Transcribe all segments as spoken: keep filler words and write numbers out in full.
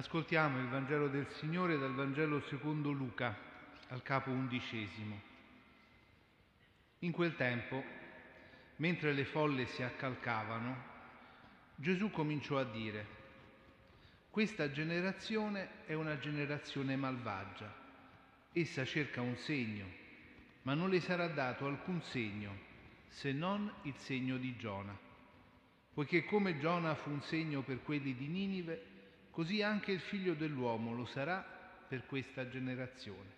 Ascoltiamo il Vangelo del Signore dal Vangelo secondo Luca, al capo undicesimo. In quel tempo, mentre le folle si accalcavano, Gesù cominciò a dire: «Questa generazione è una generazione malvagia. Essa cerca un segno, ma non le sarà dato alcun segno, se non il segno di Giona. Poiché come Giona fu un segno per quelli di Ninive, così anche il Figlio dell'uomo lo sarà per questa generazione.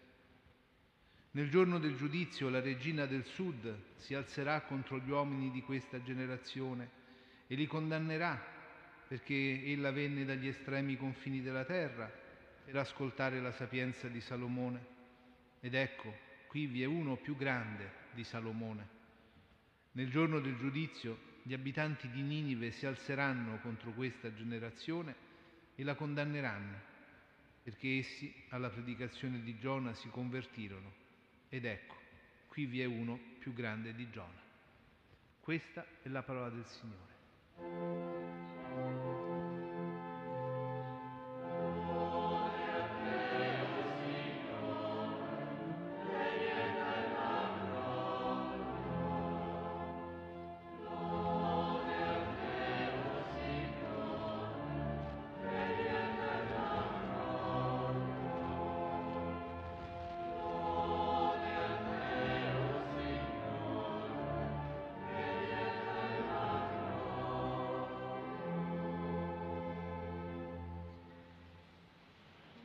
Nel giorno del giudizio la regina del sud si alzerà contro gli uomini di questa generazione e li condannerà, perché ella venne dagli estremi confini della terra per ascoltare la sapienza di Salomone. Ed ecco, qui vi è uno più grande di Salomone. Nel giorno del giudizio gli abitanti di Ninive si alzeranno contro questa generazione e la condanneranno, perché essi alla predicazione di Giona si convertirono. Ed ecco, qui vi è uno più grande di Giona». Questa è la parola del Signore.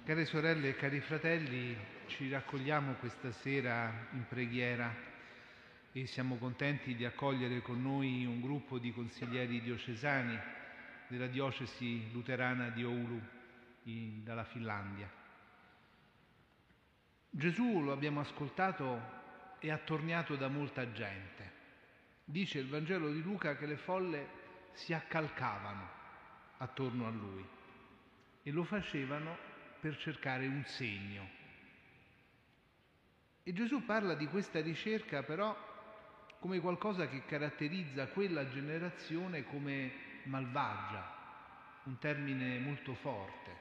Care sorelle e cari fratelli, ci raccogliamo questa sera in preghiera e siamo contenti di accogliere con noi un gruppo di consiglieri diocesani della diocesi luterana di Oulu, in, dalla Finlandia. Gesù, lo abbiamo ascoltato, è attorniato da molta gente. Dice il Vangelo di Luca che le folle si accalcavano attorno a lui e lo facevano per cercare un segno. E Gesù parla di questa ricerca però come qualcosa che caratterizza quella generazione come malvagia, un termine molto forte.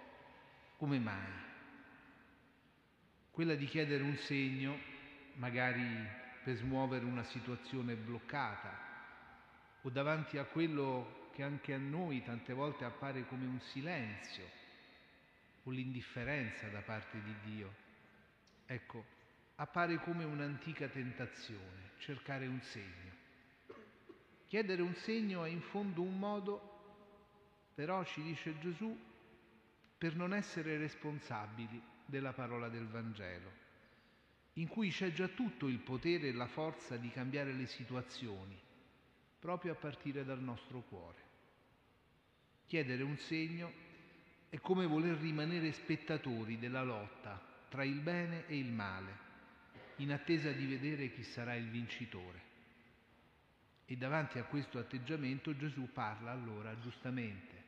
Come mai? Quella di chiedere un segno, magari per smuovere una situazione bloccata, o davanti a quello che anche a noi tante volte appare come un silenzio, o l'indifferenza da parte di Dio. Ecco, appare come un'antica tentazione, cercare un segno. Chiedere un segno è in fondo un modo, però, ci dice Gesù, per non essere responsabili della parola del Vangelo, in cui c'è già tutto il potere e la forza di cambiare le situazioni, proprio a partire dal nostro cuore. Chiedere un segno è come voler rimanere spettatori della lotta tra il bene e il male, in attesa di vedere chi sarà il vincitore. E davanti a questo atteggiamento Gesù parla allora, giustamente,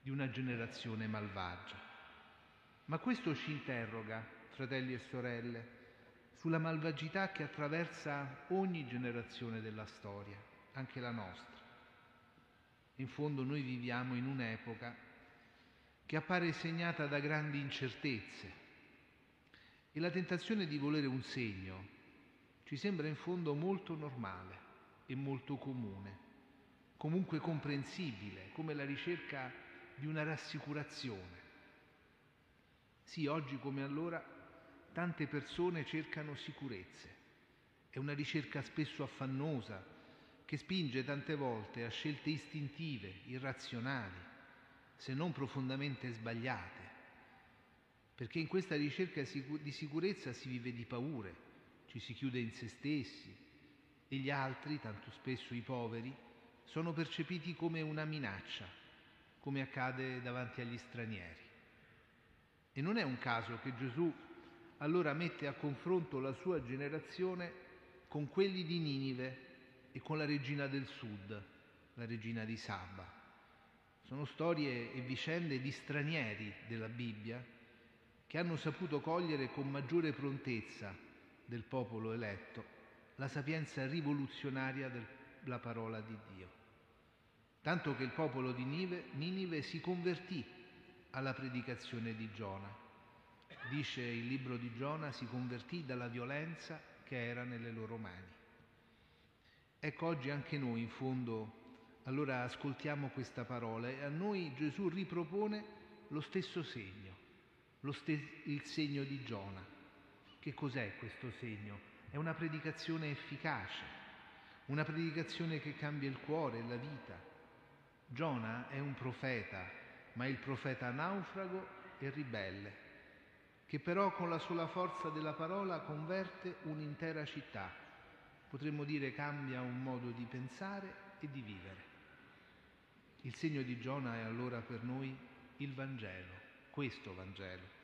di una generazione malvagia. Ma questo ci interroga, fratelli e sorelle, sulla malvagità che attraversa ogni generazione della storia, anche la nostra. In fondo noi viviamo in un'epoca che appare segnata da grandi incertezze e la tentazione di volere un segno ci sembra in fondo molto normale e molto comune, comunque comprensibile, come la ricerca di una rassicurazione. Sì, oggi come allora tante persone cercano sicurezze. È una ricerca spesso affannosa che spinge tante volte a scelte istintive, irrazionali, se non profondamente sbagliate, perché in questa ricerca di sicurezza si vive di paure, ci si chiude in se stessi e gli altri, tanto spesso i poveri, sono percepiti come una minaccia, come accade davanti agli stranieri. E non è un caso che Gesù allora mette a confronto la sua generazione con quelli di Ninive e con la regina del sud, la regina di Saba. Sono storie e vicende di stranieri della Bibbia che hanno saputo cogliere con maggiore prontezza del popolo eletto la sapienza rivoluzionaria della parola di Dio. Tanto che il popolo di Ninive si convertì alla predicazione di Giona. Dice il libro di Giona, si convertì dalla violenza che era nelle loro mani. Ecco, oggi anche noi in fondo allora ascoltiamo questa parola e a noi Gesù ripropone lo stesso segno, lo stes- il segno di Giona. Che cos'è questo segno? È una predicazione efficace, una predicazione che cambia il cuore e la vita. Giona è un profeta, ma è il profeta naufrago e ribelle, che però con la sola forza della parola converte un'intera città. Potremmo dire cambia un modo di pensare e di vivere. Il segno di Giona è allora per noi il Vangelo, questo Vangelo.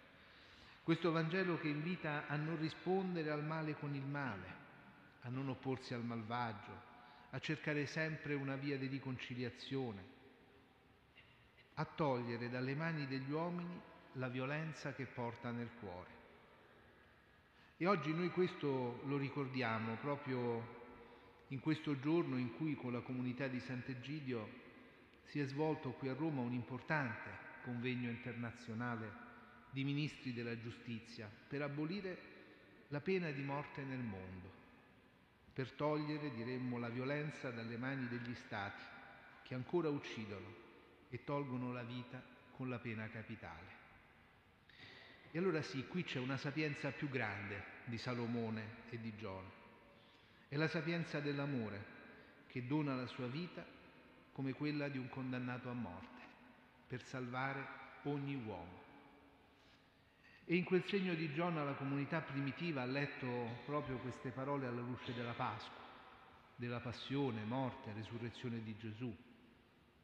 Questo Vangelo che invita a non rispondere al male con il male, a non opporsi al malvagio, a cercare sempre una via di riconciliazione, a togliere dalle mani degli uomini la violenza che porta nel cuore. E oggi noi questo lo ricordiamo proprio in questo giorno in cui con la comunità di Sant'Egidio si è svolto qui a Roma un importante convegno internazionale di ministri della giustizia per abolire la pena di morte nel mondo, per togliere, diremmo, la violenza dalle mani degli stati che ancora uccidono e tolgono la vita con la pena capitale. E allora sì, qui c'è una sapienza più grande di Salomone e di Giona. È la sapienza dell'amore che dona la sua vita come quella di un condannato a morte per salvare ogni uomo. E in quel segno di Giona la comunità primitiva ha letto proprio queste parole alla luce della Pasqua, della passione, morte, resurrezione di Gesù.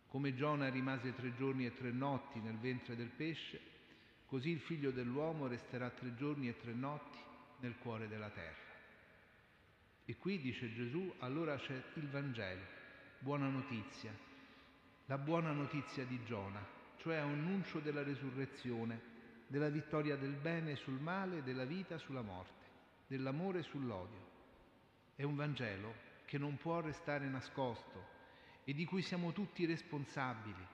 Come Giona rimase tre giorni e tre notti nel ventre del pesce, così il figlio dell'uomo resterà tre giorni e tre notti nel cuore della terra. E qui, dice Gesù, allora c'è il Vangelo, buona notizia, la buona notizia di Giona, cioè annuncio della resurrezione, della vittoria del bene sul male, della vita sulla morte, dell'amore sull'odio. È un Vangelo che non può restare nascosto e di cui siamo tutti responsabili,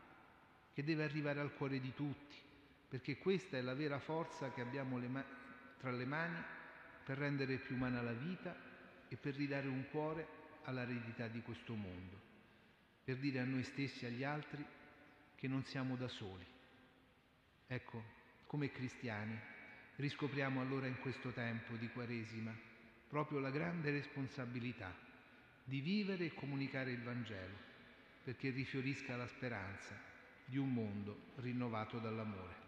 che deve arrivare al cuore di tutti, perché questa è la vera forza che abbiamo le ma- tra le mani per rendere più umana la vita e per ridare un cuore all'eredità di questo mondo, per dire a noi stessi e agli altri che non siamo da soli. Ecco, come cristiani riscopriamo allora in questo tempo di Quaresima proprio la grande responsabilità di vivere e comunicare il Vangelo, perché rifiorisca la speranza di un mondo rinnovato dall'amore.